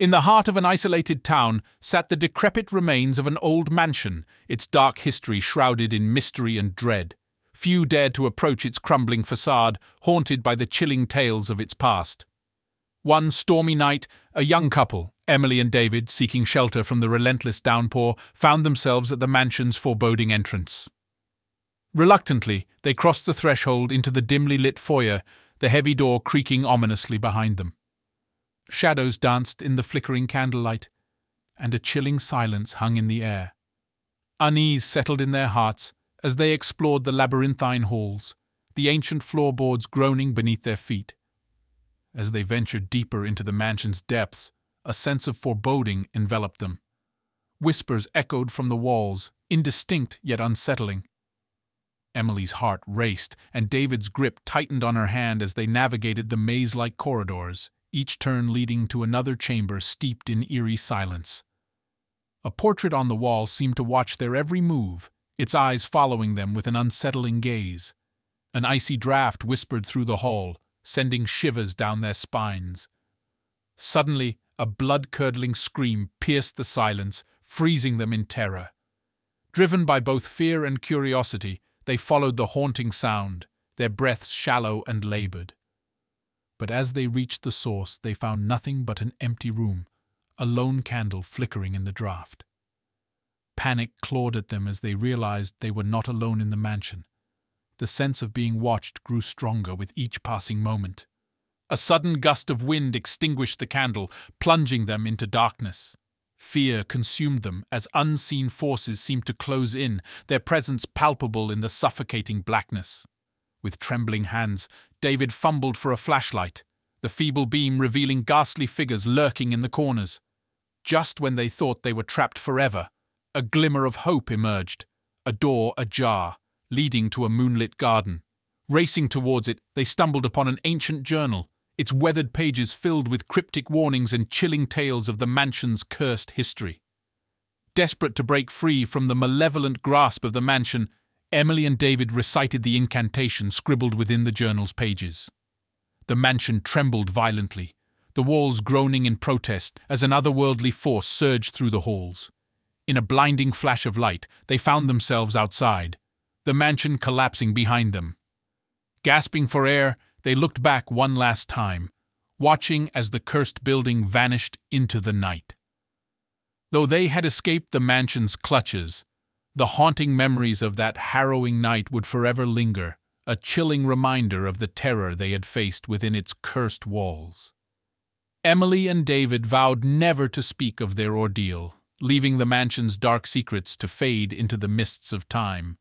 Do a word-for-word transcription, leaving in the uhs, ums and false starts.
In the heart of an isolated town sat the decrepit remains of an old mansion, its dark history shrouded in mystery and dread. Few dared to approach its crumbling facade, haunted by the chilling tales of its past. One stormy night, a young couple, Emily and David, seeking shelter from the relentless downpour, found themselves at the mansion's foreboding entrance. Reluctantly, they crossed the threshold into the dimly lit foyer, the heavy door creaking ominously behind them. Shadows danced in the flickering candlelight, and a chilling silence hung in the air. Unease settled in their hearts as they explored the labyrinthine halls, the ancient floorboards groaning beneath their feet. As they ventured deeper into the mansion's depths, a sense of foreboding enveloped them. Whispers echoed from the walls, indistinct yet unsettling. Emily's heart raced, and David's grip tightened on her hand as they navigated the maze-like corridors, each turn leading to another chamber steeped in eerie silence. A portrait on the wall seemed to watch their every move, its eyes following them with an unsettling gaze. An icy draft whispered through the hall, sending shivers down their spines. Suddenly, a blood-curdling scream pierced the silence, freezing them in terror. Driven by both fear and curiosity, they followed the haunting sound, their breaths shallow and labored. But as they reached the source, they found nothing but an empty room, a lone candle flickering in the draught. Panic clawed at them as they realized they were not alone in the mansion. The sense of being watched grew stronger with each passing moment. A sudden gust of wind extinguished the candle, plunging them into darkness. Fear consumed them as unseen forces seemed to close in, their presence palpable in the suffocating blackness. With trembling hands, David fumbled for a flashlight, the feeble beam revealing ghastly figures lurking in the corners. Just when they thought they were trapped forever, a glimmer of hope emerged, a door ajar, leading to a moonlit garden. Racing towards it, they stumbled upon an ancient journal, its weathered pages filled with cryptic warnings and chilling tales of the mansion's cursed history. Desperate to break free from the malevolent grasp of the mansion, Emily and David recited the incantation scribbled within the journal's pages. The mansion trembled violently, the walls groaning in protest as an otherworldly force surged through the halls. In a blinding flash of light, they found themselves outside, the mansion collapsing behind them. Gasping for air, they looked back one last time, watching as the cursed building vanished into the night. Though they had escaped the mansion's clutches, the haunting memories of that harrowing night would forever linger, a chilling reminder of the terror they had faced within its cursed walls. Emily and David vowed never to speak of their ordeal, leaving the mansion's dark secrets to fade into the mists of time.